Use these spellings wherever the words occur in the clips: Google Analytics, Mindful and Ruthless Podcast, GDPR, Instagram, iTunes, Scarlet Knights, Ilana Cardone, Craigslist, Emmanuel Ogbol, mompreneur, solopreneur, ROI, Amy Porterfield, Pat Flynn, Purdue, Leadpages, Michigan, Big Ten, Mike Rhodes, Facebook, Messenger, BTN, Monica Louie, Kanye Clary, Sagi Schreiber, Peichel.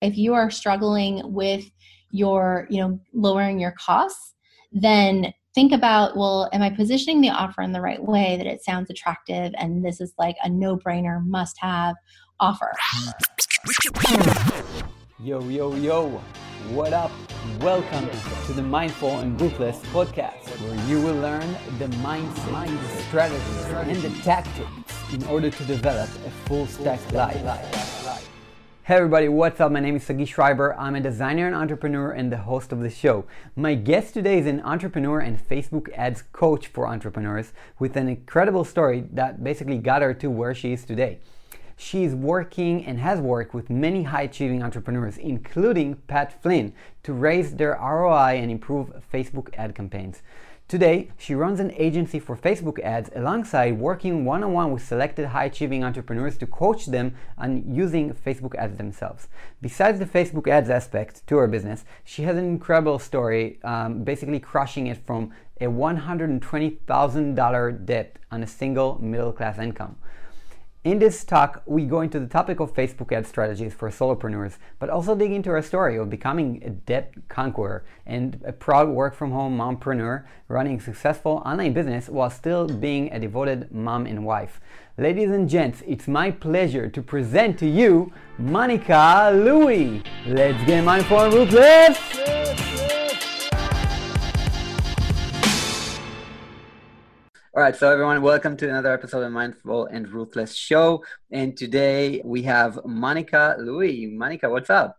If you are struggling with your, lowering your costs, then think about, well, am I positioning the offer in the right way that it sounds attractive and this is like a no-brainer must-have offer? Yo, yo, yo. What up? Welcome to the Mindful and Ruthless Podcast, where you will learn the mindset, strategies, and the tactics in order to develop a full-stack life. Hey everybody, what's up? My name is Sagi Schreiber. I'm a designer and entrepreneur and the host of the show. My guest today is an entrepreneur and Facebook ads coach for entrepreneurs with an incredible story that basically got her to where she is today. She is working and has worked with many high-achieving entrepreneurs, including Pat Flynn, to raise their ROI and improve Facebook ad campaigns. Today, she runs an agency for Facebook ads alongside working one-on-one with selected high-achieving entrepreneurs to coach them on using Facebook ads themselves. Besides the Facebook ads aspect to her business, she has an incredible story, basically crushing it from a $120,000 debt on a single middle-class income. In this talk, we go into the topic of Facebook ad strategies for solopreneurs, but also dig into her story of becoming a debt conqueror and a proud work-from-home mompreneur running a successful online business while still being a devoted mom and wife. Ladies and gents, it's my pleasure to present to you Monica Louie. Let's get mindful and ruthless! All right, so everyone, welcome to another episode of Mindful and Ruthless Show. And today we have Monica Louie. Monica, what's up?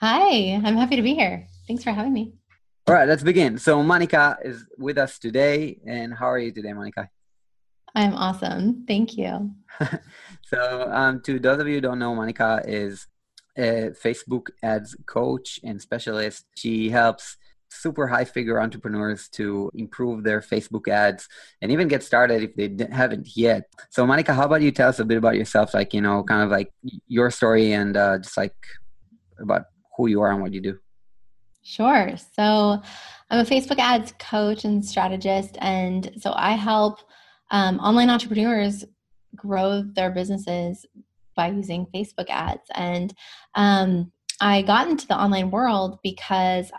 Hi, I'm happy to be here. Thanks for having me. All right, let's begin. So Monica is with us today. And how are you today, Monica? I'm awesome. Thank you. So to those of you who don't know, Monica is a Facebook ads coach and specialist. She helps super high figure entrepreneurs to improve their Facebook ads and even get started if they haven't yet. So Monica, how about you tell us a bit about yourself, like, kind of like your story and just like about who you are and what you do. Sure. So I'm a Facebook ads coach and strategist. And so I help online entrepreneurs grow their businesses by using Facebook ads. And I got into the online world because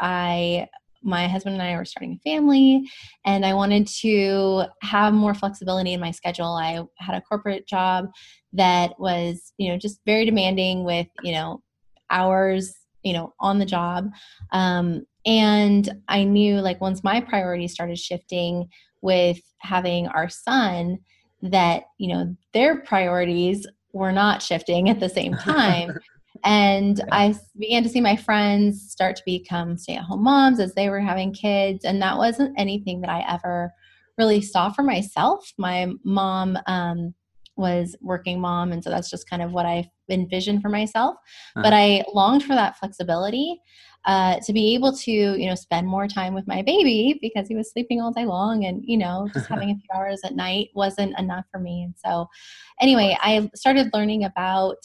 my husband and I were starting a family and I wanted to have more flexibility in my schedule. I had a corporate job that was, just very demanding with, hours, on the job. And I knew like once my priorities started shifting with having our son that, their priorities were not shifting at the same time. And I began to see my friends start to become stay-at-home moms as they were having kids. And that wasn't anything that I ever really saw for myself. My mom was working mom. And so that's just kind of what I envisioned for myself. Uh-huh. But I longed for that flexibility to be able to, spend more time with my baby because he was sleeping all day long. And, just having a few hours at night wasn't enough for me. And so anyway, I started learning about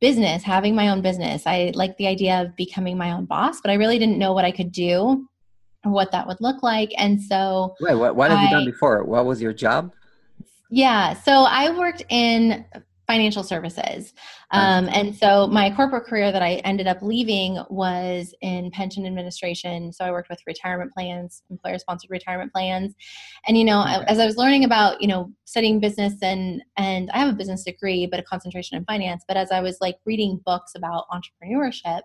business, having my own business. I like the idea of becoming my own boss, but I really didn't know what I could do or what that would look like. And so what have you done before? What was your job? Yeah. So I worked in financial services. And so my corporate career that I ended up leaving was in pension administration. So I worked with retirement plans, employer-sponsored retirement plans. And, as I was learning about, studying business and I have a business degree, but a concentration in finance. But as I was like reading books about entrepreneurship,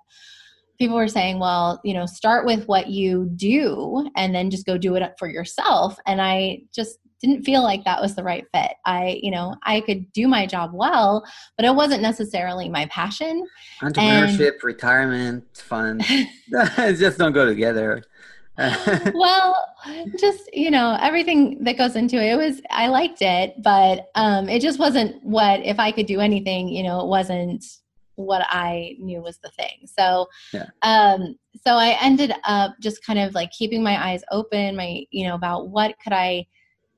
people were saying, well, start with what you do and then just go do it for yourself. And I just didn't feel like that was the right fit. I could do my job well, but it wasn't necessarily my passion. Entrepreneurship, retirement, fun. Just don't go together. Well, just, everything that goes into it, I liked it, but it just wasn't if I could do anything, it wasn't what I knew was the thing. So, yeah. So I ended up just kind of like keeping my eyes open, about what could I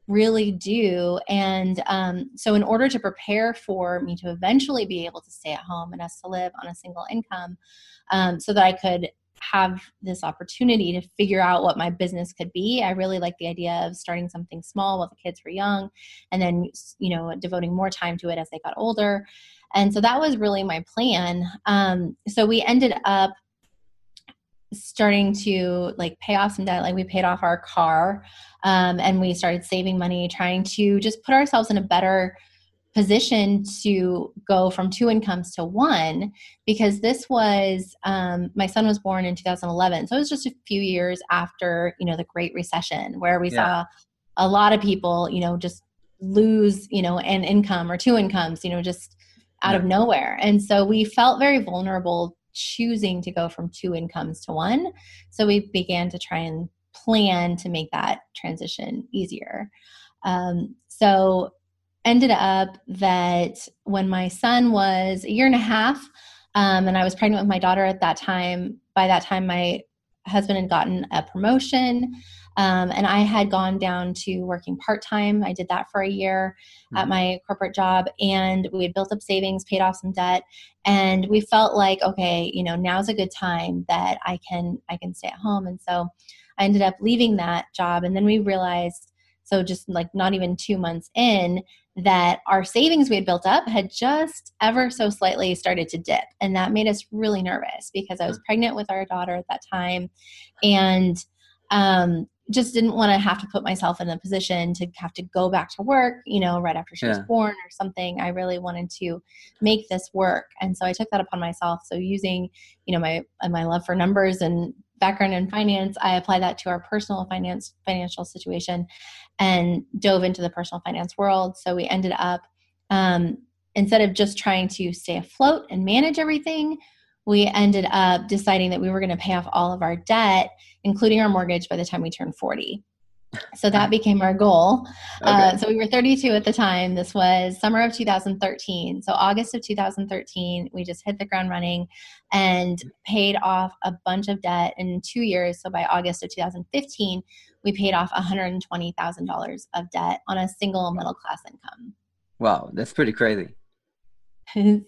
really do. And so in order to prepare for me to eventually be able to stay at home and us to live on a single income so that I could have this opportunity to figure out what my business could be. I really like the idea of starting something small while the kids were young and then, you know, devoting more time to it as they got older. And so that was really my plan. So we ended up starting to like pay off some debt. Like we paid off our car, and we started saving money, trying to just put ourselves in a better position to go from two incomes to one, because this was, my son was born in 2011. So it was just a few years after, you know, the Great Recession, where we saw a lot of people, you know, just lose, you know, an income or two incomes, you know, just out of nowhere. And so we felt very vulnerable choosing to go from two incomes to one. So we began to try and plan to make that transition easier. So ended up that when my son was a year and a half, and I was pregnant with my daughter at that time, by that time my husband had gotten a promotion, and I had gone down to working part-time. I did that for a year at my corporate job, and we had built up savings, paid off some debt, and we felt like, okay, you know, now's a good time that I can stay at home. And so I ended up leaving that job, and then we realized, so just like not even 2 months in, that our savings we had built up had just ever so slightly started to dip. And that made us really nervous because I was pregnant with our daughter at that time, and just didn't want to have to put myself in the position to have to go back to work, you know, right after she was born or something. I really wanted to make this work. And so I took that upon myself. So using, you know, my love for numbers and background in finance, I applied that to our personal financial situation and dove into the personal finance world. So we ended up, instead of just trying to stay afloat and manage everything, we ended up deciding that we were going to pay off all of our debt, including our mortgage, by the time we turned 40. So that became our goal. Okay. So we were 32 at the time. This was summer of 2013. So August of 2013, we just hit the ground running and paid off a bunch of debt in 2 years. So by August of 2015, we paid off $120,000 of debt on a single middle-class income. Wow, that's pretty crazy.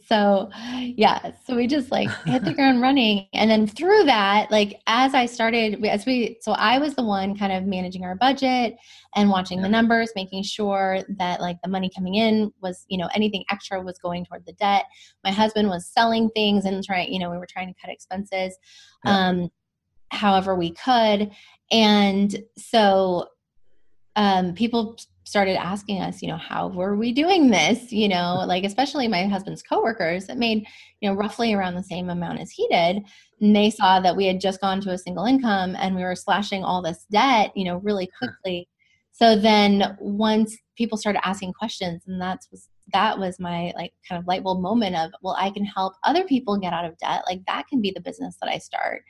So yeah, so we just like hit the ground running. And then through that, like so I was the one kind of managing our budget and watching the numbers, making sure that like the money coming in was, you know, anything extra was going toward the debt. My husband was selling things and we were trying to cut expenses, however we could. And so, people started asking us, you know, how were we doing this? You know, like especially my husband's coworkers that made, you know, roughly around the same amount as he did. And they saw that we had just gone to a single income and we were slashing all this debt, you know, really quickly. So then once people started asking questions, and that was my like kind of light bulb moment of, well, I can help other people get out of debt. Like that can be the business that I start.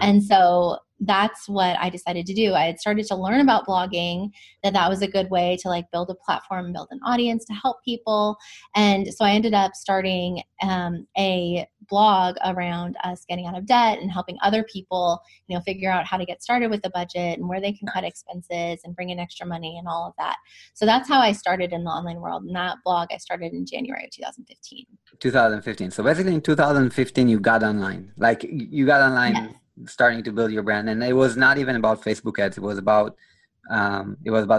And so that's what I decided to do. I had started to learn about blogging, that was a good way to like build a platform, build an audience to help people. And so I ended up starting a blog around us getting out of debt and helping other people, you know, figure out how to get started with the budget and where they can cut expenses and bring in extra money and all of that. So that's how I started in the online world. And that blog I started in January of 2015. 2015. So basically in 2015, you got online. Like you got online. Yes. Starting to build your brand, and it was not even about Facebook ads. It was about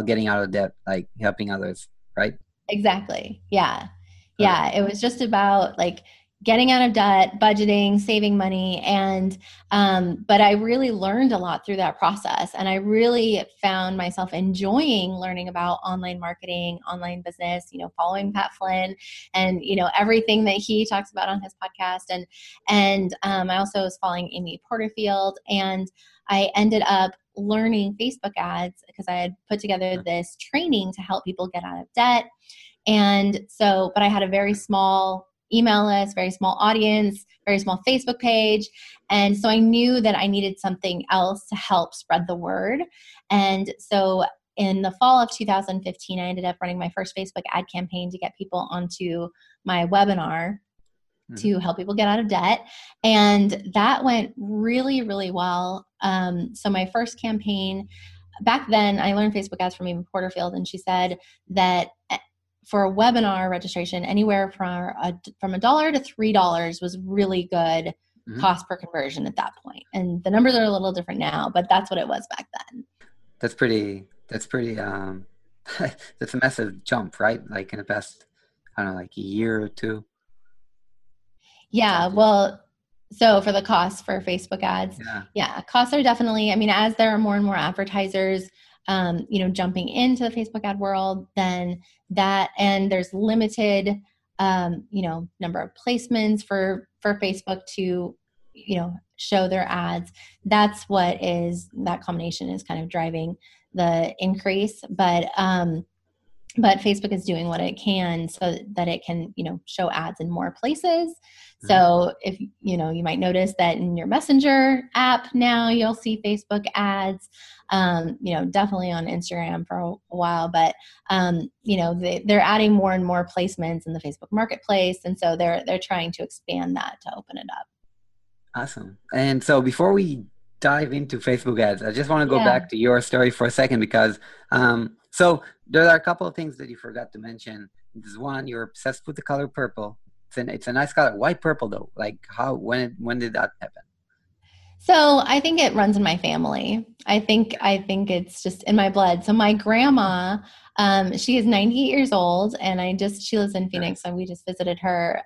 getting out of debt, like helping others, right? Exactly. Yeah. Okay. It was just about like getting out of debt, budgeting, saving money. And, but I really learned a lot through that process, and I really found myself enjoying learning about online marketing, online business, you know, following Pat Flynn and, you know, everything that he talks about on his podcast. And I also was following Amy Porterfield, and I ended up learning Facebook ads because I had put together this training to help people get out of debt. And so, but I had a very small email list, very small audience, very small Facebook page. And so I knew that I needed something else to help spread the word. And so in the fall of 2015, I ended up running my first Facebook ad campaign to get people onto my webinar to help people get out of debt. And that went really, really well. So my first campaign, back then I learned Facebook ads from Amy Porterfield, and she said that for a webinar registration, anywhere from $1 to $3 was really good mm-hmm. cost per conversion at that point. And the numbers are a little different now, but that's what it was back then. That's pretty, that's a massive jump, right? Like in the past, I don't know, like a year or two. Yeah. Well, so for the cost for Facebook ads, yeah, costs are definitely, I mean, as there are more and more advertisers, jumping into the Facebook ad world, then that, and there's limited, number of placements for Facebook to, show their ads. That's what is, that combination is kind of driving the increase, but Facebook is doing what it can so that it can, show ads in more places. So if, you might notice that in your Messenger app now, you'll see Facebook ads, definitely on Instagram for a while, but, they're adding more and more placements in the Facebook marketplace. And so they're trying to expand that to open it up. Awesome. And so before we dive into Facebook ads, I just want to go back to your story for a second, because, so there are a couple of things that you forgot to mention. This one, you're obsessed with the color purple. It's a nice color. Why purple though? Like when did that happen? So I think it runs in my family. I think it's just in my blood. So my grandma, she is 98 years old, and she lives in Phoenix, and we just visited her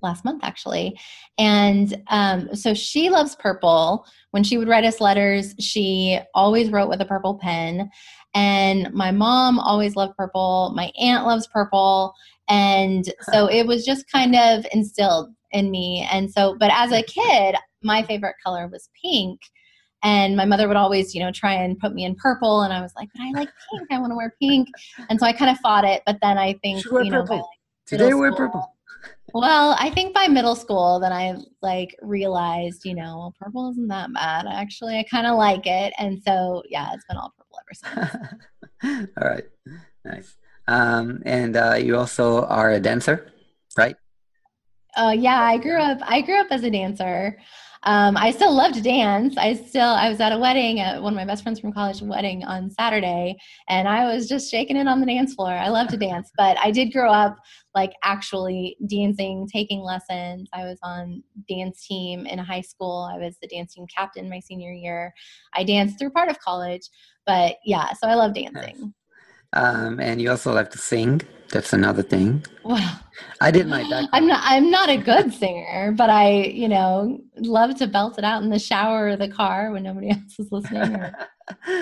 last month actually. And so she loves purple. When she would write us letters, she always wrote with a purple pen. And my mom always loved purple. My aunt loves purple. And so it was just kind of instilled in me. And so, but as a kid, my favorite color was pink. And my mother would always, try and put me in purple. And I was like, but I like pink. I want to wear pink. And so I kind of fought it. But then I think, today wear purple. Well, I think by middle school then I realized, well, purple isn't that bad. Actually, I kind of like it. And so, yeah, it's been all purple ever since. All right. Nice. And you also are a dancer, right? Oh yeah. I grew up as a dancer. I still love to dance. I was at a wedding, at one of my best friends from college wedding on Saturday, and I was just shaking it on the dance floor. I love to dance, but I did grow up actually dancing, taking lessons. I was on dance team in high school. I was the dance team captain my senior year. I danced through part of college, but yeah, so I love dancing. And you also like to sing. That's another thing. Well, I did my background. I'm not a good singer, but I, love to belt it out in the shower or the car when nobody else is listening, or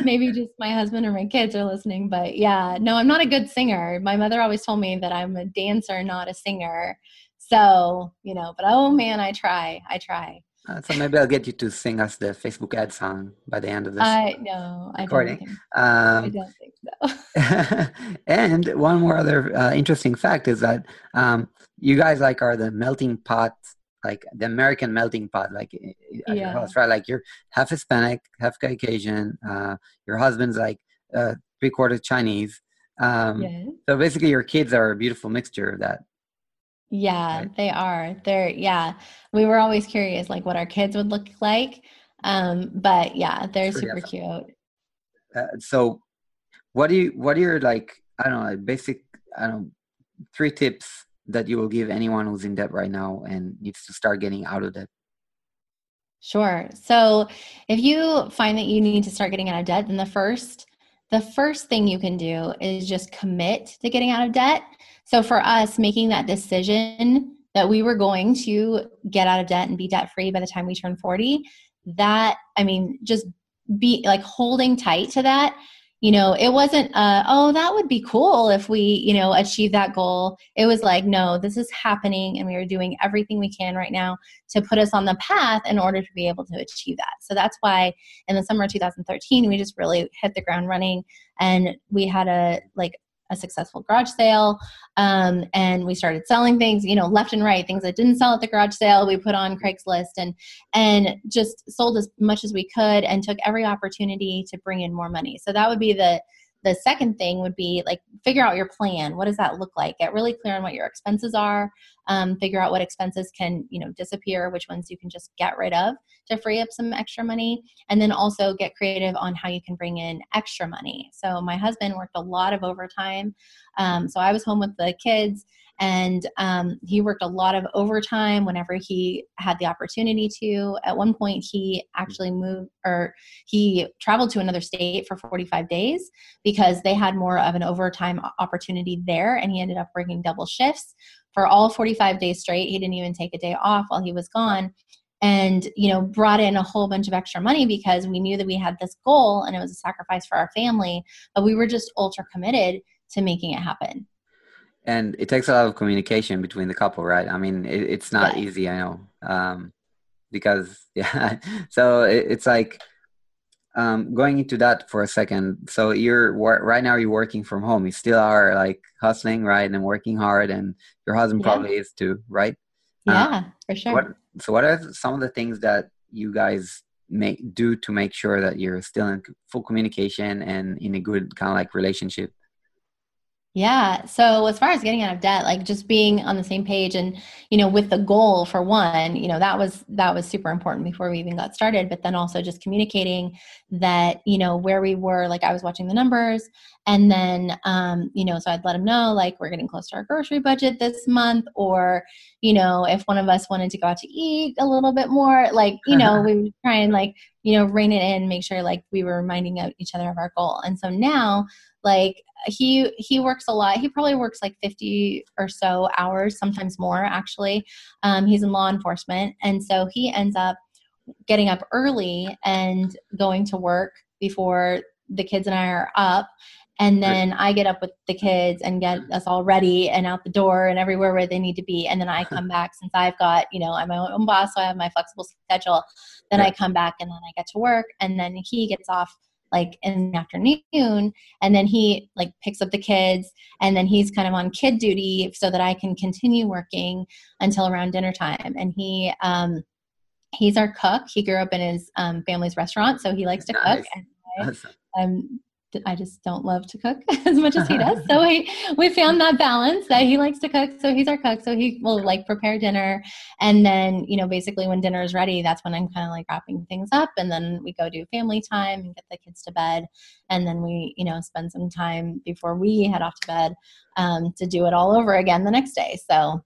maybe just my husband or my kids are listening. But yeah, no, I'm not a good singer. My mother always told me that I'm a dancer, not a singer. So, but oh man, I try. So maybe I'll get you to sing us the Facebook ad song by the end of this recording. I don't think so. And one more other interesting fact is that you guys are the melting pot, the American melting pot, your house, right? You're half Hispanic, half Caucasian. Your husband's three-quarters Chinese. So basically, your kids are a beautiful mixture of that. Yeah, right. They are. We were always curious, what our kids would look like. But yeah, they're super cute. So what are your, three tips that you will give anyone who's in debt right now and needs to start getting out of debt? Sure. So if you find that you need to start getting out of debt, then the first thing you can do is just commit to getting out of debt. So for us, making that decision that we were going to get out of debt and be debt free by the time we turn 40, just be holding tight to that. It wasn't, that would be cool if we, achieve that goal. It was no, this is happening. And we are doing everything we can right now to put us on the path in order to be able to achieve that. So that's why in the summer of 2013, we just really hit the ground running, and we had a successful garage sale. And we started selling things, left and right, things that didn't sell at the garage sale. We put on Craigslist and just sold as much as we could and took every opportunity to bring in more money. So that would be the second thing would be figure out your plan. What does that look like? Get really clear on what your expenses are. Figure out what expenses can, disappear, which ones you can just get rid of to free up some extra money. And then also get creative on how you can bring in extra money. So my husband worked a lot of overtime. So I was home with the kids, And he worked a lot of overtime whenever he had the opportunity to. At one point, he actually he traveled to another state for 45 days because they had more of an overtime opportunity there, and he ended up working double shifts for all 45 days straight. He didn't even take a day off while he was gone. And, you know, brought in a whole bunch of extra money because we knew that we had this goal and it was a sacrifice for our family, but we were just ultra committed to making it happen. And it takes a lot of communication between the couple, right? I mean, it's not easy, I know. So it's like going into that for a second. So right now you're working from home. You still are like hustling, right? And working hard, and your husband probably is too, right? Yeah, for sure. So what are some of the things that you guys do to make sure that you're still in full communication and in a good kind of like relationship? Yeah. So as far as getting out of debt, like just being on the same page and, you know, with the goal for one, you know, that was super important before we even got started, but then also just communicating that, you know, where we were, like I was watching the numbers and then, you know, so I'd let him know like we're getting close to our grocery budget this month, or, you know, if one of us wanted to go out to eat a little bit more, like, you know, we would try and like, you know, rein it in, make sure like we were reminding each other of our goal. And so now, like he works a lot. He probably works like 50 or so hours, sometimes more actually. He's in law enforcement. And so he ends up getting up early and going to work before the kids and I are up. And then I get up with the kids and get us all ready and out the door and everywhere where they need to be. And then I come back, since I've got, you know, I'm my own boss, so I have my flexible schedule. Then I come back and then I get to work, and then he gets off like in the afternoon, and then he like picks up the kids, and then he's kind of on kid duty so that I can continue working until around dinner time. And he's our cook. He grew up in his family's restaurant, so he likes to cook. And I just don't love to cook as much as he does. So we found that balance that he likes to cook. So he's our cook. So he will like prepare dinner. And then, you know, basically when dinner is ready, that's when I'm kind of like wrapping things up. And then we go do family time and get the kids to bed. And then we, you know, spend some time before we head off to bed to do it all over again the next day. So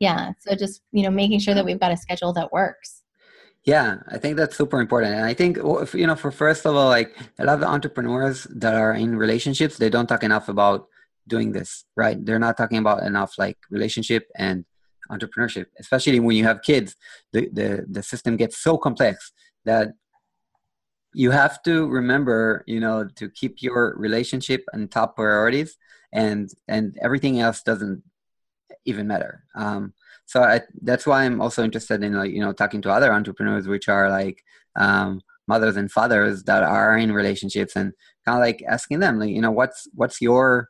yeah. So just, you know, making sure that we've got a schedule that works. Yeah, I think that's super important. And I think, you know, for first of all, like a lot of entrepreneurs that are in relationships, they don't talk enough about doing this, right? They're not talking about enough like relationship and entrepreneurship, especially when you have kids. The system gets so complex that you have to remember, you know, to keep your relationship and top priorities, and everything else doesn't even matter. So that's why I'm also interested in, like, you know, talking to other entrepreneurs, which are like mothers and fathers that are in relationships, and kind of like asking them, like, you know, what's your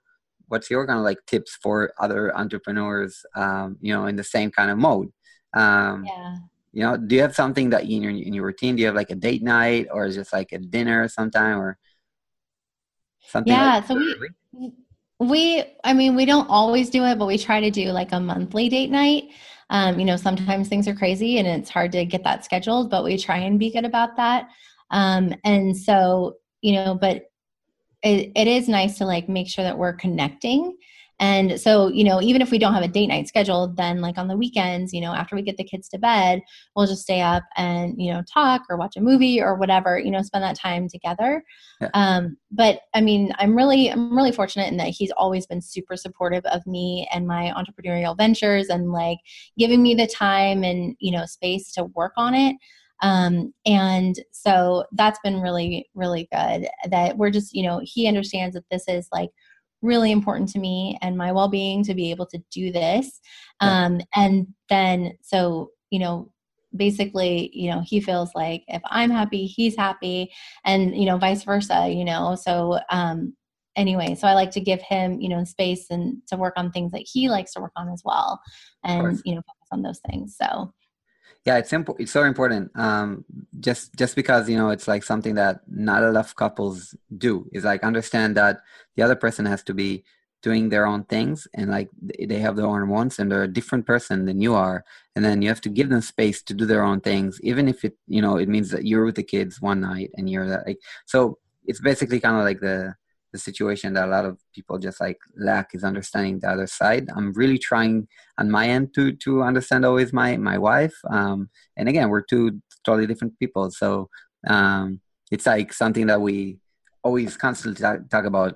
kind of like tips for other entrepreneurs, you know, in the same kind of mode. You know, do you have something that in your routine? Do you have like a date night, or is just like a dinner sometime, or something? Yeah. Like, so we don't always do it, but we try to do like a monthly date night. You know, sometimes things are crazy and it's hard to get that scheduled, but we try and be good about that. And so, you know, but it is nice to like make sure that we're connecting. And so, you know, even if we don't have a date night scheduled, then like on the weekends, you know, after we get the kids to bed, we'll just stay up and, you know, talk or watch a movie or whatever, you know, spend that time together. Yeah. But I mean, I'm really fortunate in that he's always been super supportive of me and my entrepreneurial ventures, and like giving me the time and, you know, space to work on it. And so that's been really, really good, that we're just, you know, he understands that this is like really important to me and my well-being to be able to do this. And then, so, you know, basically, you know, he feels like if I'm happy, he's happy, and, you know, vice versa, you know? So, anyway, so I like to give him, you know, space and to work on things that he likes to work on as well. And, you know, focus on those things. So. Yeah, it's so important. Just because, you know, it's like something that not enough couples do, is like understand that the other person has to be doing their own things, and like they have their own wants, and they're a different person than you are. And then you have to give them space to do their own things, even if it, you know, it means that you're with the kids one night and you're that, like, so it's basically kind of like the the situation that a lot of people just like lack is understanding the other side. I'm really trying on my end to understand always my wife. And again, we're two totally different people. So it's like something that we always constantly talk about.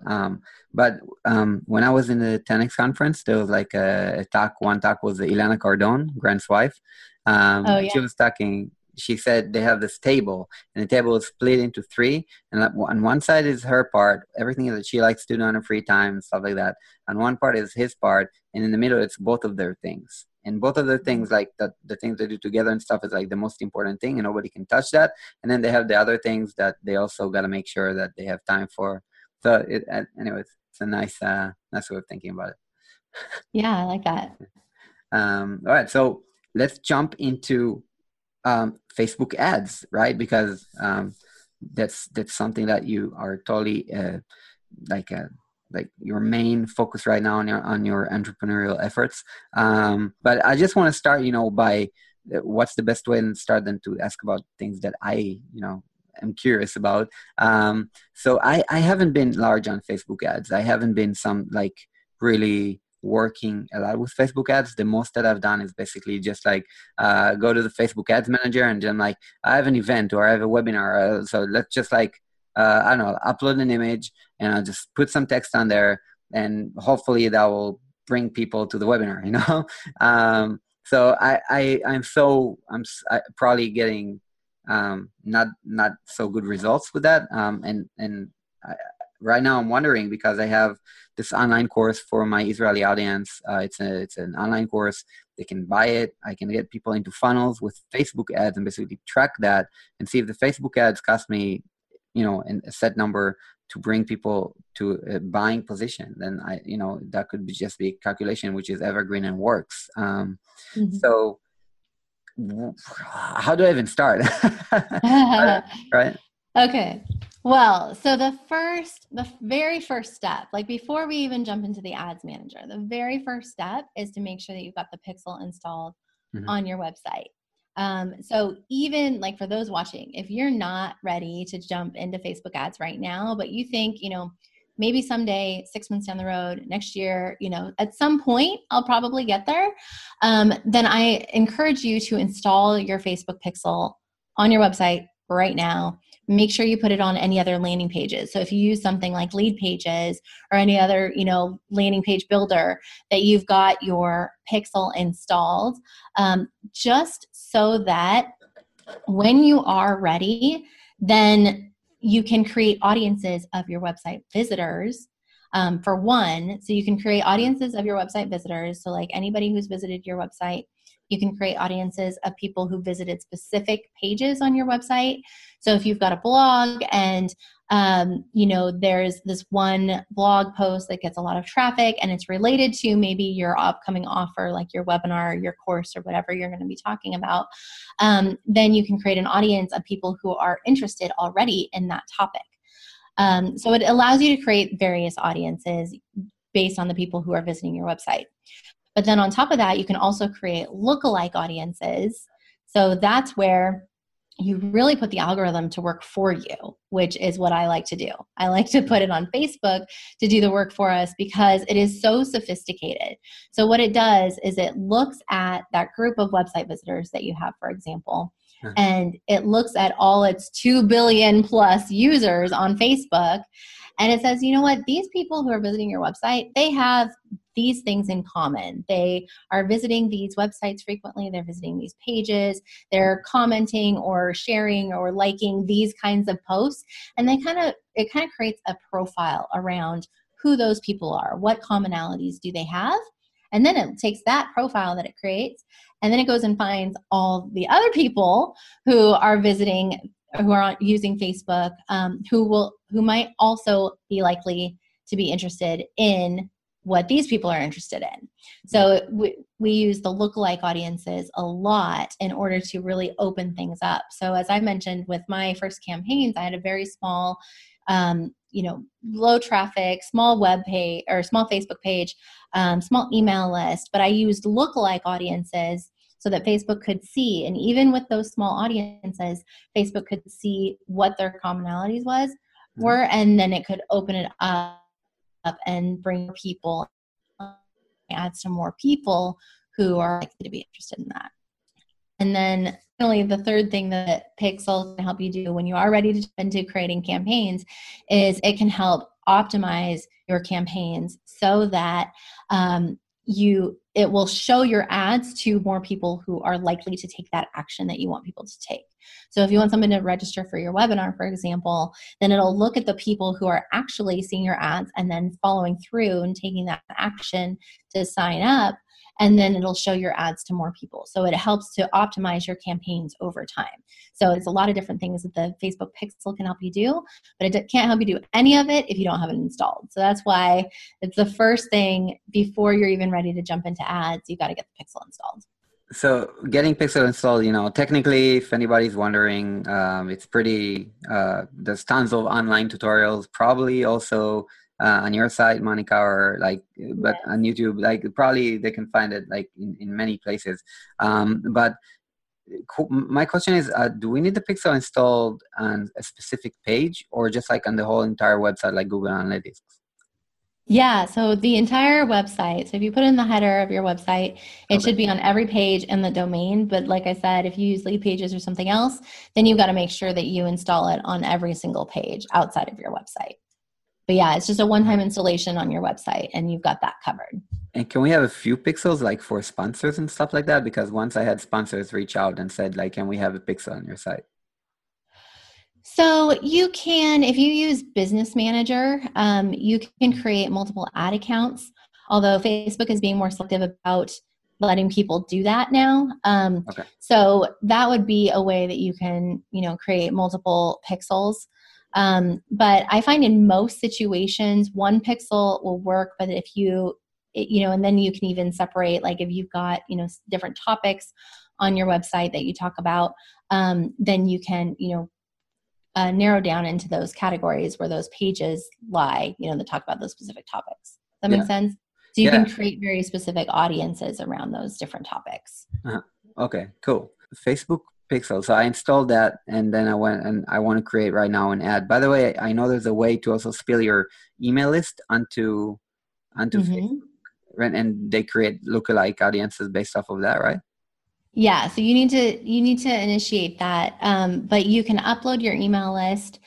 But when I was in the 10X conference, there was like a talk. One talk was Ilana Cardone, Grant's wife. She was talking. She said they have this table, and the table is split into three. And on one side is her part, everything that she likes to do on her free time and stuff like that. On one part is his part, and in the middle, it's both of their things. And both of the things, like the things they do together and stuff, is like the most important thing, and nobody can touch that. And then they have the other things that they also got to make sure that they have time for. So anyway, it's a nice way of thinking about it. Yeah, I like that. All right, so let's jump into Facebook ads, right? Because that's something that you are totally like your main focus right now on your entrepreneurial efforts. But I just want to start, by what's the best way to start than to ask about things that I, am curious about. So I haven't been large on Facebook ads. I haven't been really working a lot with Facebook ads. The most that I've done is basically just go to the Facebook ads manager and then I have an event or I have a webinar. So let's just upload an image and I'll just put some text on there and hopefully that will bring people to the webinar, So I'm probably getting not so good results with that. And right now I'm wondering because I have this online course for my Israeli audience. It's an online course. They can buy it. I can get people into funnels with Facebook ads and basically track that and see if the Facebook ads cost me, a set number to bring people to a buying position. Then that could just be a calculation, which is evergreen and works. So how do I even start? Right. Okay. Well, so the very first step, before we even jump into the ads manager, the very first step is to make sure that you've got the pixel installed on your website. So even for those watching, if you're not ready to jump into Facebook ads right now, but you think, maybe someday, 6 months down the road, next year, at some point I'll probably get there. Then I encourage you to install your Facebook pixel on your website right now. Make sure you put it on any other landing pages. So if you use something like Leadpages or any other, landing page builder, that you've got your pixel installed, just so that when you are ready, then you can create audiences of your website visitors. For one, so you can create audiences of your website visitors. So anybody who's visited your website, you can create audiences of people who visited specific pages on your website. So if you've got a blog and, there's this one blog post that gets a lot of traffic and it's related to maybe your upcoming offer, like your webinar, your course, or whatever you're going to be talking about, then you can create an audience of people who are interested already in that topic. So it allows you to create various audiences based on the people who are visiting your website. But then on top of that, you can also create lookalike audiences. So that's where you really put the algorithm to work for you, which is what I like to do. I like to put it on Facebook to do the work for us because it is so sophisticated. So what it does is it looks at that group of website visitors that you have, for example, and it looks at all its 2 billion plus users on Facebook. And it says, these people who are visiting your website, they have these things in common. They are visiting these websites frequently. They're visiting these pages. They're commenting or sharing or liking these kinds of posts. And it creates a profile around who those people are. What commonalities do they have? And then it takes that profile that it creates, and then it goes and finds all the other people who are visiting, who are using Facebook, who might also be likely to be interested in what these people are interested in. So we use the lookalike audiences a lot in order to really open things up. So as I mentioned with my first campaigns, I had a very small, low traffic, small web page or small Facebook page, small email list, but I used lookalike audiences so that Facebook could see, and even with those small audiences, Facebook could see what their commonalities was more, and then it could open it up and bring people, add some more people who are likely to be interested in that. And then finally, the third thing that Pixel can help you do when you are ready to jump into creating campaigns is it can help optimize your campaigns so that it will show your ads to more people who are likely to take that action that you want people to take. So if you want someone to register for your webinar, for example, then it'll look at the people who are actually seeing your ads and then following through and taking that action to sign up, and then it'll show your ads to more people. So it helps to optimize your campaigns over time. So it's a lot of different things that the Facebook Pixel can help you do, but it can't help you do any of it if you don't have it installed. So that's why it's the first thing before you're even ready to jump into ads, you got to get the Pixel installed. So getting Pixel installed, technically, if anybody's wondering, it's there's tons of online tutorials, probably also on your site, Monica, on YouTube, probably they can find it in many places. But my question is, do we need the Pixel installed on a specific page or just on the whole entire website, like Google Analytics? Yeah, so the entire website. So if you put in the header of your website, it should be on every page in the domain. But like I said, if you use Leadpages or something else, then you've got to make sure that you install it on every single page outside of your website. But yeah, it's just a one-time installation on your website and you've got that covered. And can we have a few pixels for sponsors and stuff like that? Because once I had sponsors reach out and said, can we have a pixel on your site? So you can, if you use Business Manager, you can create multiple ad accounts. Although Facebook is being more selective about letting people do that now. So that would be a way that you can, create multiple pixels. But I find in most situations, one pixel will work, but if and then you can even separate, if you've got, different topics on your website that you talk about, then you can, narrow down into those categories where those pages lie, that talk about those specific topics. Does that make sense? So you can create very specific audiences around those different topics. Okay, cool. Facebook Pixel. So I installed that, and then I went and I want to create right now an ad. By the way, I know there's a way to also spill your email list onto Facebook, right? And they create lookalike audiences based off of that, right? Yeah. So you need to initiate that, but you can upload your email list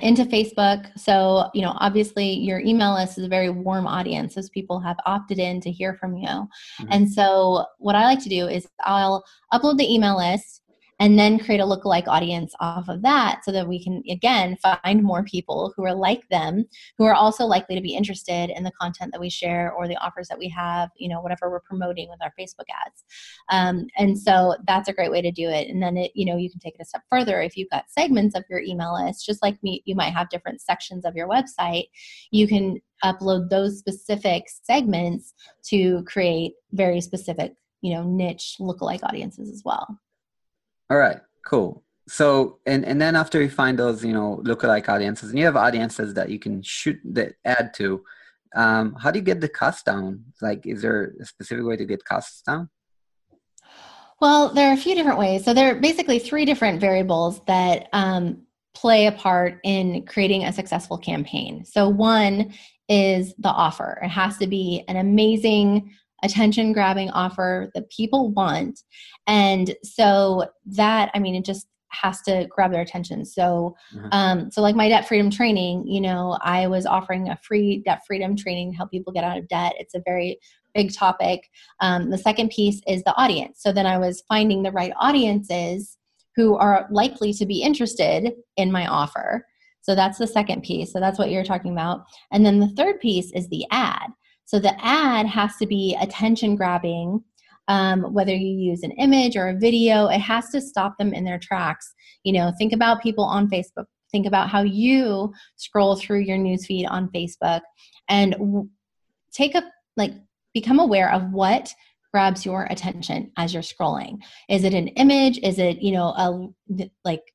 into Facebook. So, obviously your email list is a very warm audience. Those people have opted in to hear from you. And so what I like to do is I'll upload the email list and then create a lookalike audience off of that so that we can, again, find more people who are like them, who are also likely to be interested in the content that we share or the offers that we have, whatever we're promoting with our Facebook ads. And so that's a great way to do it. And then, you can take it a step further. If you've got segments of your email list, just like me, you might have different sections of your website. You can upload those specific segments to create very specific, niche lookalike audiences as well. All right, cool. So, and then after you find those, lookalike audiences, and you have audiences that you can add to, how do you get the cost down? Is there a specific way to get costs down? Well, there are a few different ways. So there are basically three different variables that play a part in creating a successful campaign. So one is the offer. It has to be an amazing attention-grabbing offer that people want. And so that, it just has to grab their attention. So, so like my debt freedom training, I was offering a free debt freedom training to help people get out of debt. It's a very big topic. The second piece is the audience. So then I was finding the right audiences who are likely to be interested in my offer. So that's the second piece. So that's what you're talking about. And then the third piece is the ad. So the ad has to be attention grabbing, whether you use an image or a video, it has to stop them in their tracks. Think about people on Facebook. Think about how you scroll through your newsfeed on Facebook and become aware of what grabs your attention as you're scrolling. Is it an image? Is it,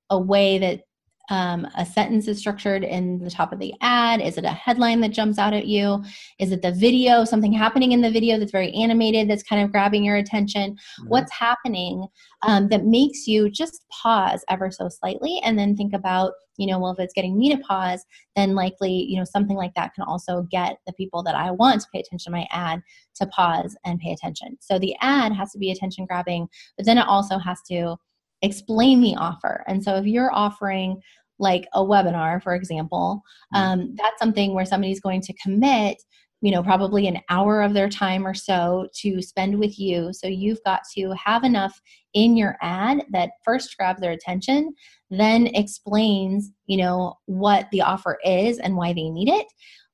a way that a sentence is structured in the top of the ad? Is it a headline that jumps out at you? Is it the video, something happening in the video that's very animated, that's kind of grabbing your attention? Mm-hmm. What's happening that makes you just pause ever so slightly and then think about, you know, well, if it's getting me to pause, then likely, you know, something like that can also get the people that I want to pay attention to my ad to pause and pay attention. So the ad has to be attention grabbing, but then it also has to explain the offer. And so if you're offering like a webinar, for example, that's something where somebody's going to commit, you know, probably an hour of their time or so to spend with you. So you've got to have enough in your ad that first grabs their attention, then explains, you know, what the offer is and why they need it,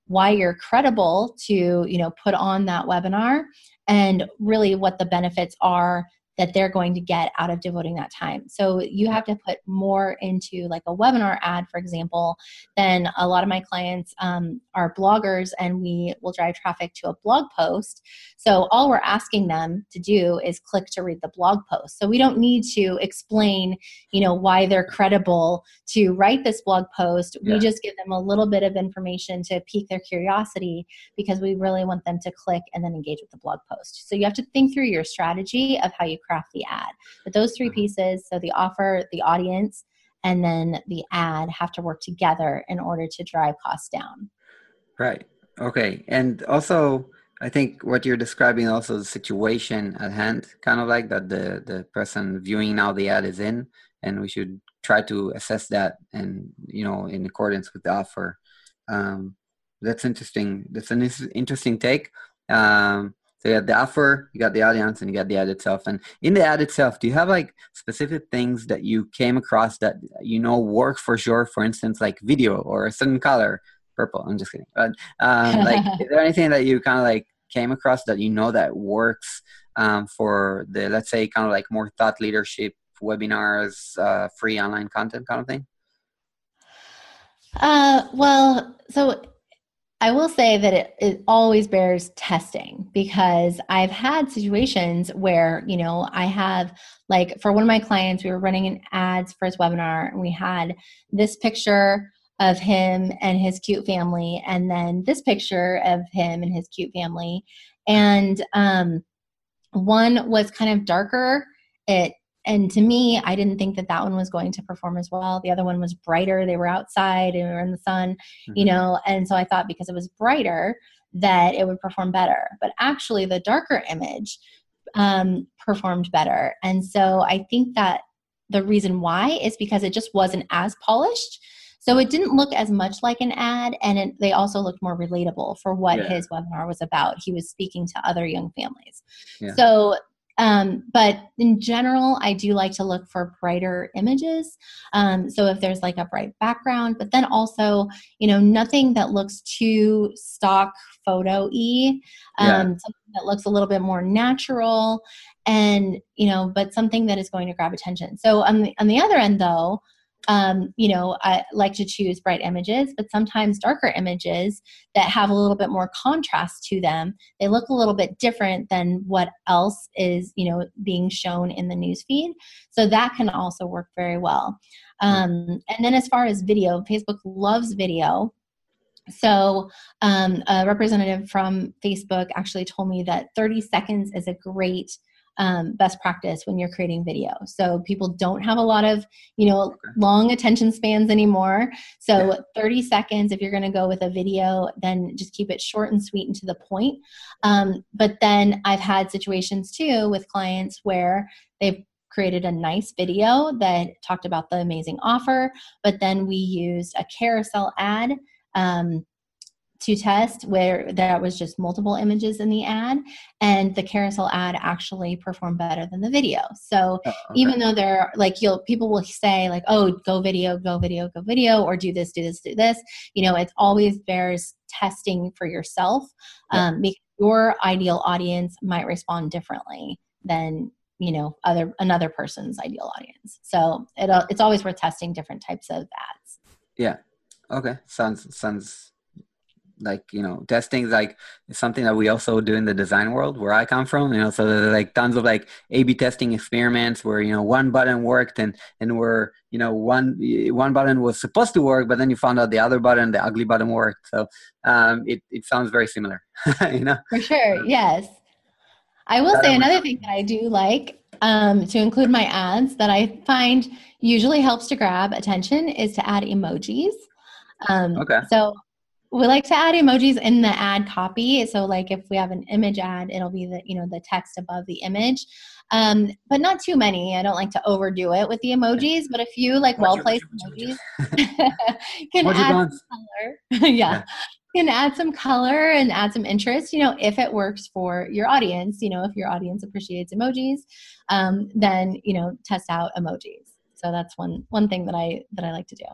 why you're credible to, you know, put on that webinar, and really what the benefits are that they're going to get out of devoting that time. So you have to put more into like a webinar ad, for example, than a lot of my clients are bloggers, and we will drive traffic to a blog post. So all we're asking them to do is click to read the blog post. So we don't need to explain, you know, why they're credible to write this blog post. Yeah. We just give them a little bit of information to pique their curiosity, because we really want them to click and then engage with the blog post. So you have to think through your strategy of how you craft the ad. But those three pieces, so the offer, the audience, and then the ad, have to work together in order to drive costs down. Right. Okay. And also, I think what you're describing also the situation at hand, kind of like that the person viewing now the ad is in, and we should try to assess that and, you know, in accordance with the offer. That's interesting. That's an interesting take. So you got the offer, you got the audience, and you got the ad itself. And in the ad itself, do you have like specific things that you came across that, you know, work for sure? For instance, like video or a certain color, purple. I'm just kidding. But like, is there anything that you kind of like came across that, you know, that works for the, let's say, kind of like more thought leadership webinars, free online content kind of thing? Well, so I will say that it always bears testing, because I've had situations where, you know, I have, like for one of my clients, we were running an ads for his webinar, and we had this picture of him and his cute family, and then this picture of him and his cute family. And one was kind of darker. And to me, I didn't think that that one was going to perform as well. The other one was brighter. They were outside and they were in the sun, you know, and so I thought because it was brighter that it would perform better. But actually the darker image performed better. And so I think that the reason why is because it just wasn't as polished. So it didn't look as much like an ad, and they also looked more relatable for what his webinar was about. He was speaking to other young families. Yeah. So but in general, I do like to look for brighter images. So if there's like a bright background, but then also, you know, nothing that looks too stock photo-y, something that looks a little bit more natural, and, you know, but something that is going to grab attention. So on the other end though, you know, I like to choose bright images, but sometimes darker images that have a little bit more contrast to them, they look a little bit different than what else is, you know, being shown in the newsfeed. So that can also work very well. And then as far as video, Facebook loves video. So a representative from Facebook actually told me that 30 seconds is a great best practice when you're creating video. So people don't have a lot of, you know, long attention spans anymore. So 30 seconds, if you're going to go with a video, then just keep it short and sweet and to the point. But then I've had situations too with clients where they've created a nice video that talked about the amazing offer, but then we used a carousel ad, to test, where there was just multiple images in the ad, and the carousel ad actually performed better than the video. So even though there are, like, people will say like, oh, go video, or do this, you know, it's always bears testing for yourself, because your ideal audience might respond differently than, you know, another person's ideal audience. So it's always worth testing different types of ads. Yeah. Okay. Sounds testing is like something that we also do in the design world where I come from, so there's like tons of like A/B testing experiments where, one button worked and where, one button was supposed to work, but then you found out the other button, the ugly button worked. So it sounds very similar, For sure. Yes. I will say another thing that I do like to include my ads that I find usually helps to grab attention is to add emojis. Okay. So we like to add emojis in the ad copy. So like if we have an image ad, it'll be the text above the image, but not too many. I don't like to overdo it with the emojis, but a few like well-placed emojis can add some color. Yeah. Can add some color and add some interest, if it works for your audience, if your audience appreciates emojis, then, test out emojis. So that's one thing that I like to do.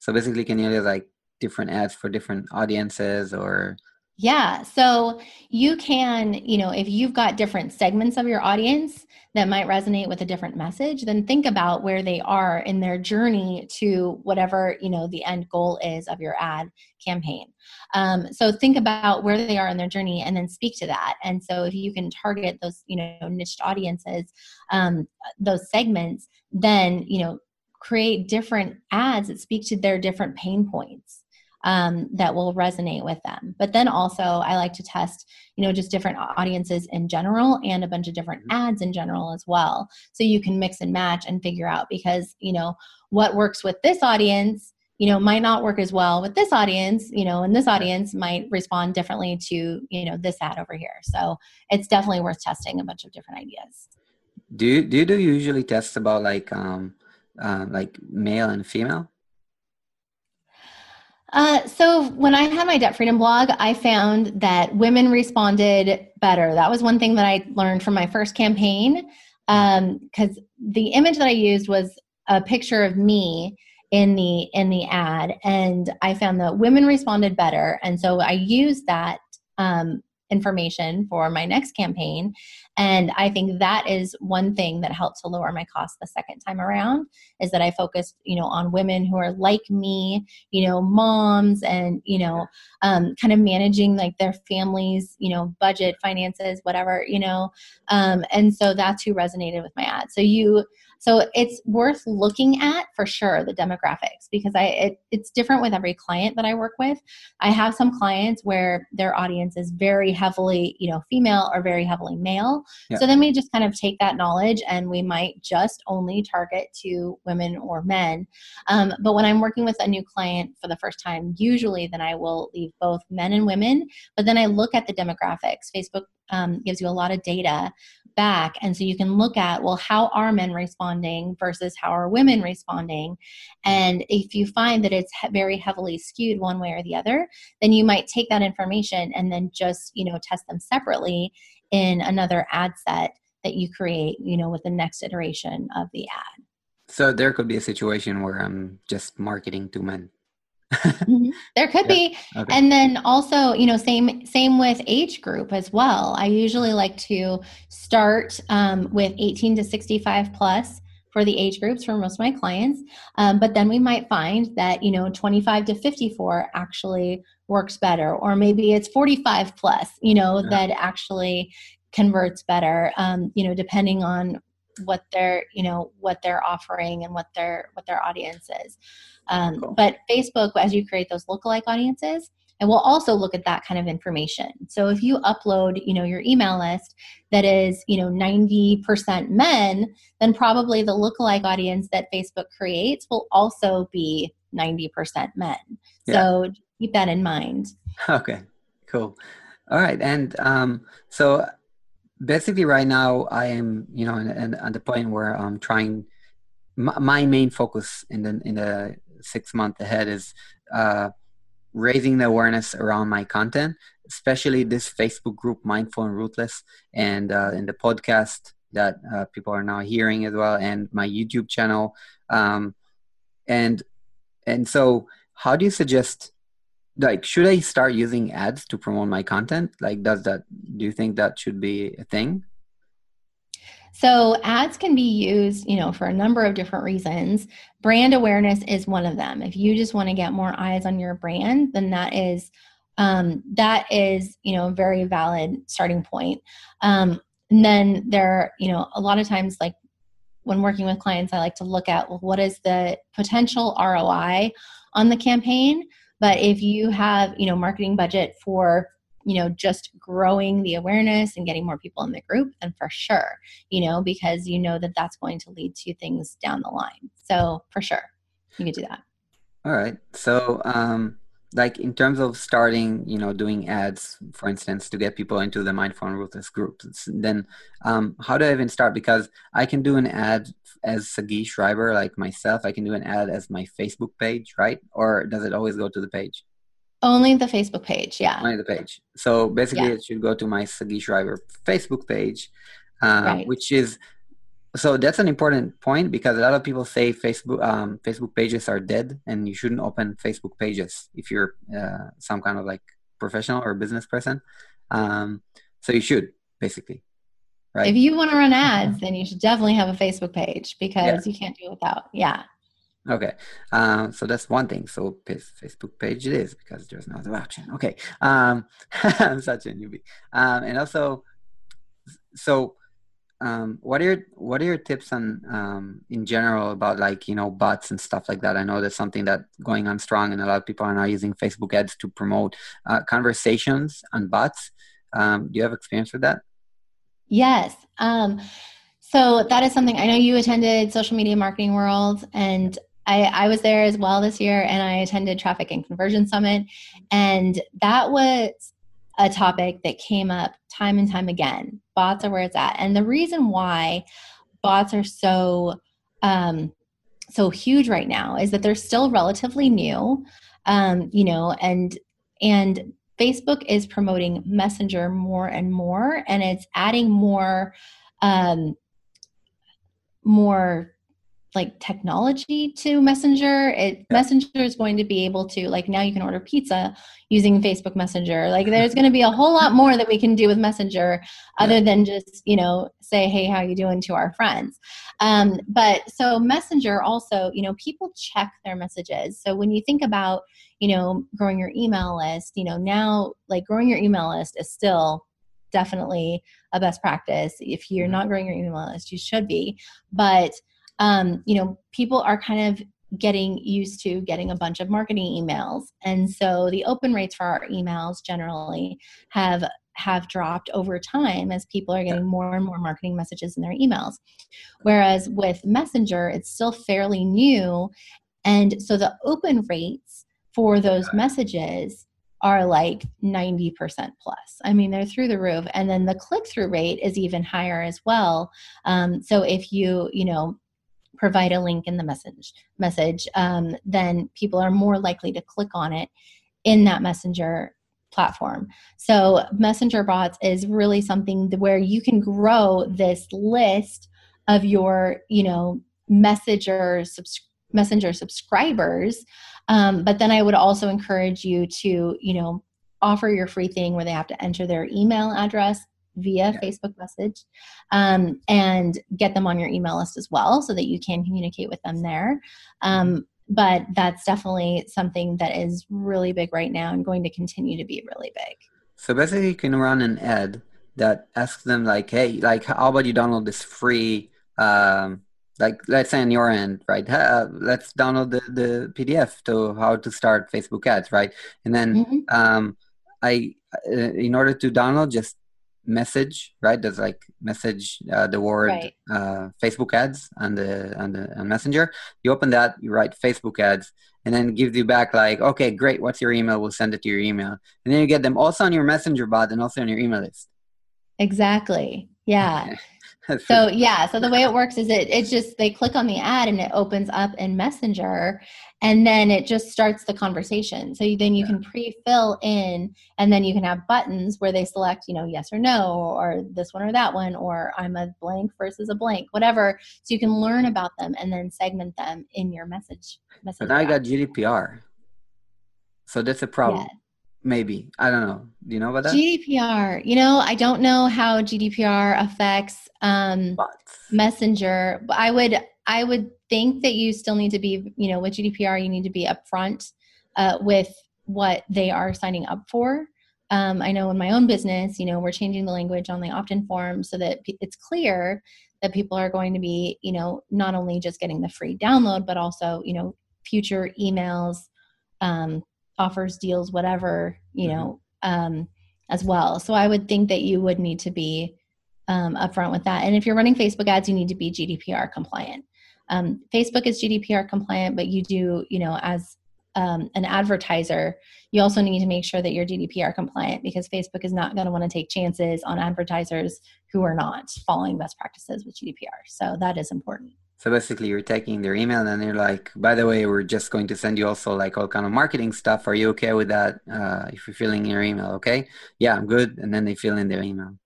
So basically, can you do like different ads for different audiences or? Yeah. So you can, if you've got different segments of your audience that might resonate with a different message, then think about where they are in their journey to whatever, the end goal is of your ad campaign. So think about where they are in their journey and then speak to that. And so if you can target those, niched audiences, those segments, then, create different ads that speak to their different pain points. That will resonate with them. But then also I like to test, just different audiences in general and a bunch of different ads in general as well. So you can mix and match and figure out because, what works with this audience, might not work as well with this audience, and this audience might respond differently to, this ad over here. So it's definitely worth testing a bunch of different ideas. Do you usually test about like male and female? So when I had my Debt Freedom blog, I found that women responded better. That was one thing that I learned from my first campaign, because the image that I used was a picture of me in the ad, and I found that women responded better. And so I used that information for my next campaign, and I think that is one thing that helped to lower my costs the second time around is that I focused, on women who are like me, moms and, kind of managing like their families, budget, finances, whatever, and so that's who resonated with my ad. So it's worth looking at for sure the demographics because it's different with every client that I work with. I have some clients where their audience is very heavily, female or very heavily male. Yeah. So then we just kind of take that knowledge and we might just only target to women or men. But when I'm working with a new client for the first time, usually then I will leave both men and women, but then I look at the demographics. Facebook gives you a lot of data back. And so you can look at, well, how are men responding versus how are women responding? And if you find that it's very heavily skewed one way or the other, then you might take that information and then just, test them separately in another ad set that you create, with the next iteration of the ad. So there could be a situation where I'm just marketing to men. Mm-hmm. There could be. Okay. And then also, same with age group as well. I usually like to start with 18 to 65 plus for the age groups for most of my clients. But then we might find that, 25 to 54 actually works better, or maybe it's 45 plus, that actually converts better, depending on what they're, what they're offering and what their audience is. Cool. But Facebook, as you create those lookalike audiences, and we'll also look at that kind of information. So if you upload, your email list that is, 90% men, then probably the lookalike audience that Facebook creates will also be 90% men. Yeah. So keep that in mind. Okay, cool. All right. And so basically right now I am, at the point where I'm trying my main focus in the 6 months ahead is raising the awareness around my content, especially this Facebook group, Mindful and Ruthless, and in the podcast that people are now hearing as well, and my YouTube channel. And so how do you suggest, like, should I start using ads to promote my content? Like, do you think that should be a thing? So ads can be used, for a number of different reasons. Brand awareness is one of them. If you just want to get more eyes on your brand, then that is That is, a very valid starting point. And then there, a lot of times, like when working with clients, I like to look at, well, what is the potential ROI on the campaign? But if you have, marketing budget for, just growing the awareness and getting more people in the group, then for sure, because that that's going to lead to things down the line. So for sure, you could do that. All right. So, like in terms of starting, doing ads, for instance, to get people into the Mindful and Ruthless group, then how do I even start? Because I can do an ad as Sagi Schreiber, like myself. I can do an ad as my Facebook page, right? Or does it always go to the page? Only the Facebook page, yeah. Only the page. So basically, it should go to my Sagi Schreiber Facebook page, right. Which is, so that's an important point, because a lot of people say Facebook pages are dead, and you shouldn't open Facebook pages if you're some kind of like professional or business person. So you should, basically, right? If you want to run ads, then you should definitely have a Facebook page, because you can't do it without. Yeah. Okay. So that's one thing. So Facebook page it is, because there's no other option. Okay. I'm such a newbie. And also, so what are your tips on, in general about like, bots and stuff like that? I know that's something that's going on strong, and a lot of people are now using Facebook ads to promote conversations on bots. Do you have experience with that? Yes. So that is something, I know you attended Social Media Marketing World, and I was there as well this year, and I attended Traffic and Conversion Summit. And that was a topic that came up time and time again. Bots are where it's at. And the reason why bots are so, so huge right now is that they're still relatively new, and Facebook is promoting Messenger more and more, and it's adding more, more like technology to Messenger. Messenger is going to be able to, like, now you can order pizza using Facebook Messenger. Like, there's going to be a whole lot more that we can do with Messenger other than just, say, hey, how you doing to our friends. But so Messenger also, people check their messages. So when you think about, growing your email list, now, like, growing your email list is still definitely a best practice. If you're not growing your email list, you should be. But people are kind of getting used to getting a bunch of marketing emails. And so the open rates for our emails generally have dropped over time as people are getting more and more marketing messages in their emails. Whereas with Messenger, it's still fairly new. And so the open rates for those messages are like 90% plus. I mean, they're through the roof. And then the click-through rate is even higher as well. So if you, provide a link in the message, then people are more likely to click on it in that Messenger platform. So Messenger bots is really something where you can grow this list of your, Messenger subscribers. But then I would also encourage you to, offer your free thing where they have to enter their email address via Facebook message, and get them on your email list as well, so that you can communicate with them there. But that's definitely something that is really big right now and going to continue to be really big. So basically you can run an ad that asks them like, hey, like, how about you download this free, like, let's say on your end, right? Let's download the PDF to how to start Facebook ads, right? And then in order to download, just message, right? There's like message the word Facebook ads on Messenger. You open that, you write Facebook ads, and then it gives you back like, okay, great, what's your email? We'll send it to your email. And then you get them also on your Messenger bot and also on your email list. Exactly. Yeah. So the way it works is it's just they click on the ad and it opens up in Messenger, and then it just starts the conversation. So then you can pre-fill in, and then you can have buttons where they select, yes or no, or this one or that one, or I'm a blank versus a blank, whatever. So you can learn about them and then segment them in your message. But now I got GDPR. So that's a problem. Yeah. Maybe. I don't know. Do you know about that? GDPR. I don't know how GDPR affects Messenger. But I would think that you still need to be, with GDPR, you need to be upfront with what they are signing up for. I know in my own business, you know, we're changing the language on the opt-in form so that it's clear that people are going to be, you know, not only just getting the free download, but also, you know, future emails, offers, deals, whatever, you know, as well. So I would think that you would need to be upfront with that. And if you're running Facebook ads, you need to be GDPR compliant. Facebook is GDPR compliant, but you do, you know, as an advertiser, you also need to make sure that you're GDPR compliant, because Facebook is not going to want to take chances on advertisers who are not following best practices with GDPR. So that is important. So basically you're taking their email and you're like, by the way, we're just going to send you also like all kind of marketing stuff. Are you okay with that? If you're filling your email, okay. Yeah, I'm good. And then they fill in their email.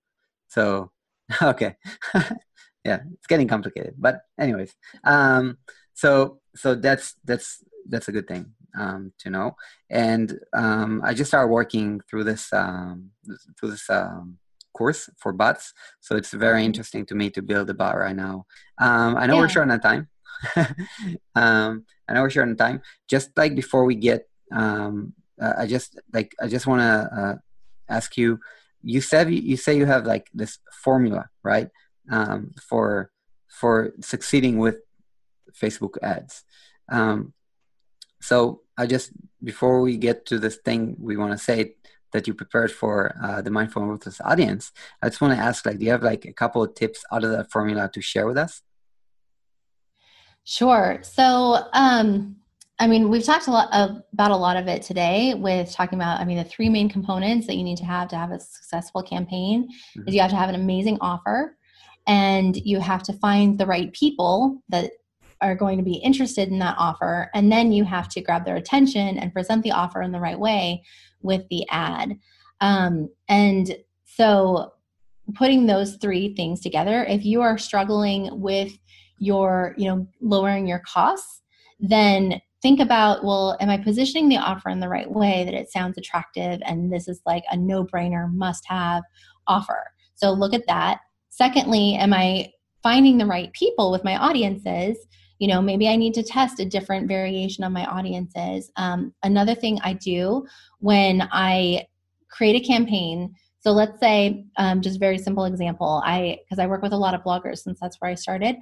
So, okay. Yeah, it's getting complicated, but anyways, so that's a good thing to know. And I just started working through this course for bots, so it's very interesting to me to build a bot right now. I know we're short on time. Just like before we get, I just want to ask you. You say you have like this formula, right? For succeeding with Facebook ads. So I just, before we get to this thing, we want to say that you prepared for the Mindful and Ruthless audience. I just want to ask, like, do you have like a couple of tips out of that formula to share with us? Sure. So, I mean, we've talked about a lot of it today with talking about, I mean, the three main components that you need to have a successful campaign is you have to have an amazing offer. And you have to find the right people that are going to be interested in that offer. And then you have to grab their attention and present the offer in the right way with the ad. And so putting those three things together, if you are struggling with your, you know, lowering your costs, then think about, well, am I positioning the offer in the right way that it sounds attractive? And this is like a no-brainer must-have offer. So look at that. Secondly, am I finding the right people with my audiences? You know, maybe I need to test a different variation of my audiences. Another thing I do when I create a campaign, so let's say, just very simple example, because I work with a lot of bloggers since that's where I started,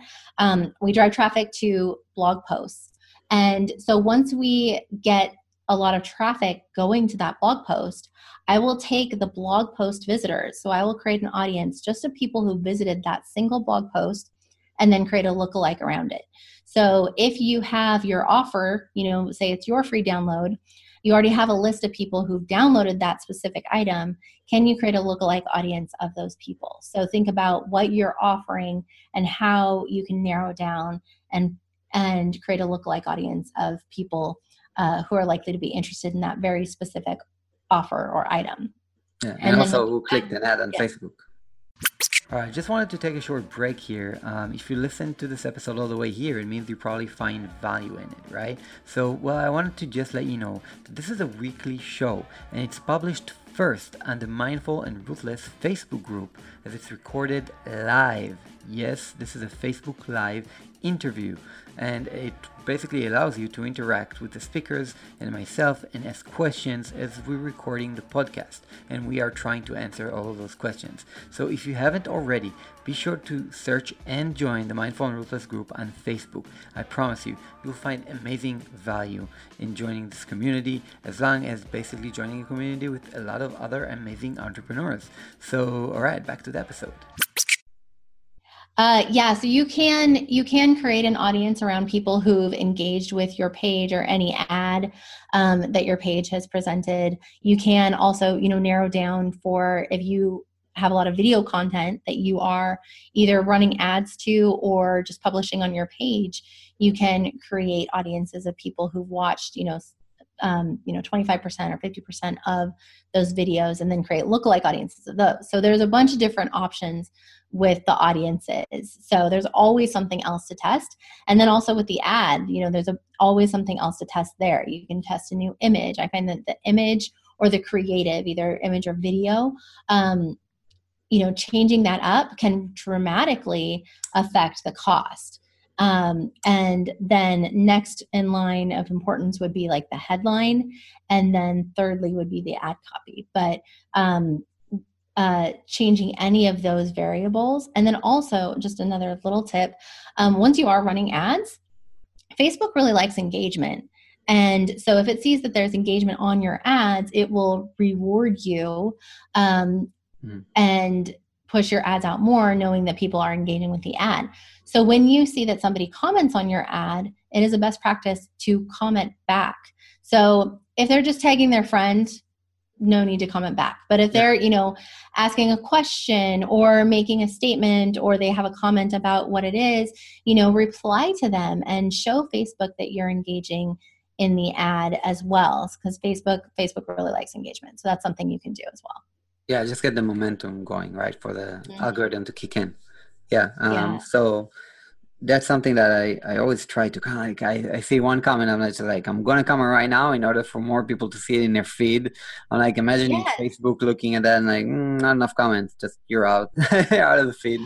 we drive traffic to blog posts. And so once we get a lot of traffic going to that blog post, I will take the blog post visitors. So I will create an audience just of people who visited that single blog post and then create a lookalike around it. So if you have your offer, you know, say it's your free download, you already have a list of people who've downloaded that specific item. Can you create a lookalike audience of those people? So think about what you're offering and how you can narrow down and create a lookalike audience of people who are likely to be interested in that very specific offer or item. Yeah, and also who clicked an ad on Facebook. All right, just wanted to take a short break here. If you listen to this episode all the way here, it means you probably find value in it, right? So, well, I wanted to just let you know that this is a weekly show, and it's published first on the Mindful and Ruthless Facebook group, as it's recorded live. Yes, this is a Facebook Live interview, and it basically allows you to interact with the speakers and myself and ask questions as we're recording the podcast, and we are trying to answer all of those questions. So if you haven't already, be sure to search and join the Mindful and Ruthless group on Facebook. I promise you, you'll find amazing value in joining this community, as long as basically joining a community with a lot of other amazing entrepreneurs. So, all right, back to the episode. So you can create an audience around people who've engaged with your page or any ad that your page has presented. You can also, you know, narrow down for if you have a lot of video content that you are either running ads to or just publishing on your page. You can create audiences of people who've watched, you know, 25% or 50% of those videos, and then create lookalike audiences of those. So there's a bunch of different options with the audiences. So there's always something else to test. And then also with the ad, you know, there's always something else to test there. You can test a new image. I find that the image or the creative, either image or video, you know, changing that up can dramatically affect the cost. And then next in line of importance would be like the headline. And then thirdly would be the ad copy. But changing any of those variables. And then also just another little tip, once you are running ads, Facebook really likes engagement. And so if it sees that there's engagement on your ads, it will reward you and push your ads out more, knowing that people are engaging with the ad. So when you see that somebody comments on your ad, it is a best practice to comment back. So if they're just tagging their friend, no need to comment back. But if they're, you know, asking a question or making a statement, or they have a comment about what it is, you know, reply to them and show Facebook that you're engaging in the ad as well. Because Facebook really likes engagement. So that's something you can do as well. Yeah, just get the momentum going, right, for the algorithm to kick in. So that's something that I always try to kind of like, I see one comment, I'm just like, I'm going to comment right now in order for more people to see it in their feed. I'm like, imagining Facebook looking at that and like, not enough comments, just you're out, out of the feed.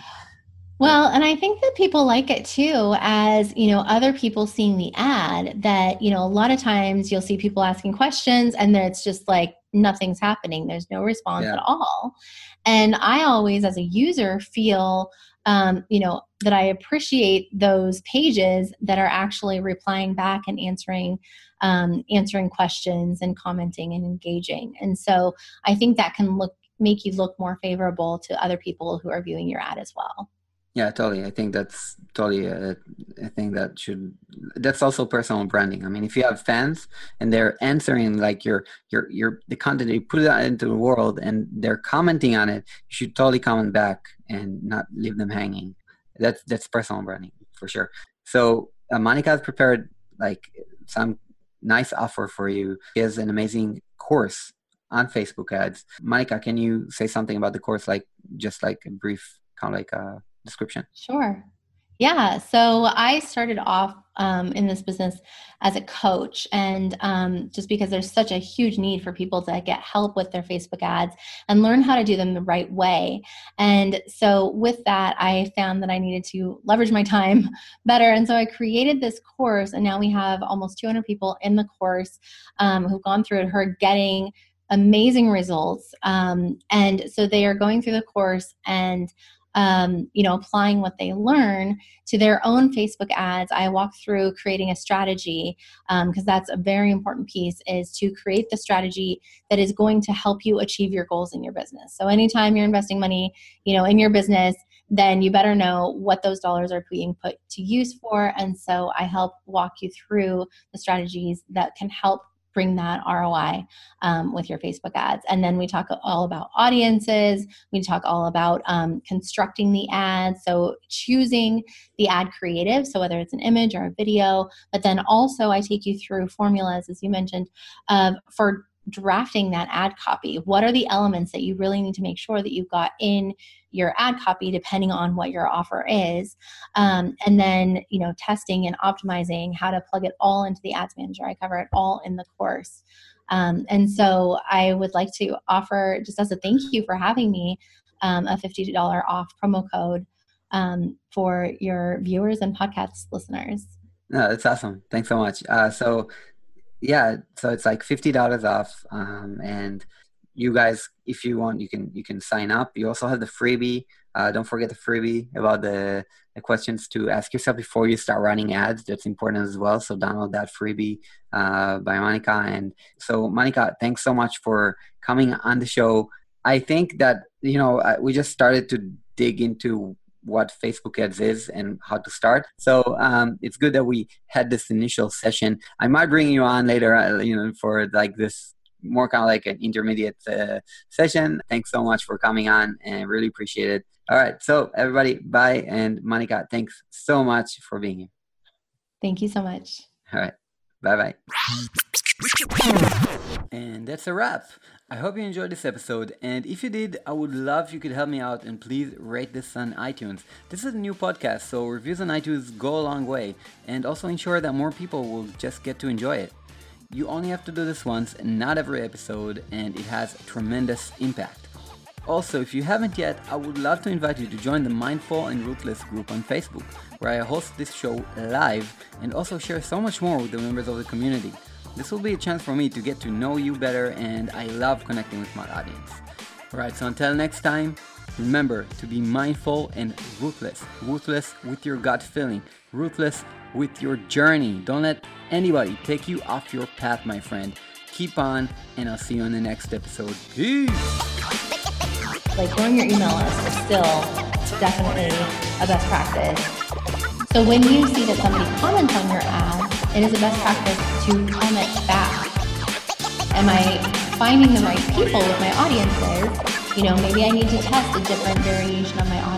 Well, and I think that people like it too, as, you know, other people seeing the ad that, you know, a lot of times you'll see people asking questions and then it's just like, nothing's happening. There's no response at all. And I always, as a user, feel, you know, that I appreciate those pages that are actually replying back and answering questions and commenting and engaging. And so I think that can make you look more favorable to other people who are viewing your ad as well. Yeah, totally. I think that's totally a thing that that's also personal branding. I mean, if you have fans and they're answering like your the content you put out into the world and they're commenting on it, you should totally comment back and not leave them hanging. That's personal branding for sure. So Monica has prepared like some nice offer for you. She has an amazing course on Facebook ads. Monica, can you say something about the course? Like just like a brief kind of like a description. Sure. Yeah. So I started off in this business as a coach, and just because there's such a huge need for people to get help with their Facebook ads and learn how to do them the right way. And so with that, I found that I needed to leverage my time better. And so I created this course, and now we have almost 200 people in the course who've gone through it, who are getting amazing results. And so they are going through the course and you know, applying what they learn to their own Facebook ads. I walk through creating a strategy because that's a very important piece, is to create the strategy that is going to help you achieve your goals in your business. So anytime you're investing money, you know, in your business, then you better know what those dollars are being put to use for. And so I help walk you through the strategies that can help bring that ROI with your Facebook ads. And then we talk all about audiences. We talk all about constructing the ads. So choosing the ad creative, so whether it's an image or a video, but then also I take you through formulas, as you mentioned, for drafting that ad copy. What are the elements that you really need to make sure that you've got in your ad copy, depending on what your offer is, and then, you know, testing and optimizing how to plug it all into the Ads Manager. I cover it all in the course, and so I would like to offer, just as a thank you for having me, a $50 off promo code for your viewers and podcast listeners. No, that's awesome. Thanks so much. So it's like $50 off, and you guys, if you want, you can sign up. You also have the freebie. Don't forget the freebie about the questions to ask yourself before you start running ads. That's important as well. So download that freebie by Monica. And so Monica, thanks so much for coming on the show. I think that, you know, we just started to dig into what Facebook ads is and how to start. So it's good that we had this initial session. I might bring you on later, you know, for like this more kind of like an intermediate session. Thanks so much for coming on, and really appreciate it. All right. So everybody, bye. And Monica, thanks so much for being here. Thank you so much. All right. Bye-bye. And that's a wrap. I hope you enjoyed this episode, and if you did, I would love if you could help me out and please rate this on iTunes. This is a new podcast, so reviews on iTunes go a long way, and also ensure that more people will just get to enjoy it. You only have to do this once, not every episode, and it has tremendous impact. Also, if you haven't yet, I would love to invite you to join the Mindful and Ruthless group on Facebook, where I host this show live and also share so much more with the members of the community. This will be a chance for me to get to know you better, and I love connecting with my audience. Alright, so until next time, remember to be mindful and ruthless. Ruthless with your gut feeling. Ruthless with your journey. Don't let anybody take you off your path, my friend. Keep on, and I'll see you in the next episode. Peace! Like, growing your email list is still definitely a best practice. So when you see that somebody comments on your ad, it is a best practice to comment back. Am I finding the right people with my audiences? You know, maybe I need to test a different variation on my audience.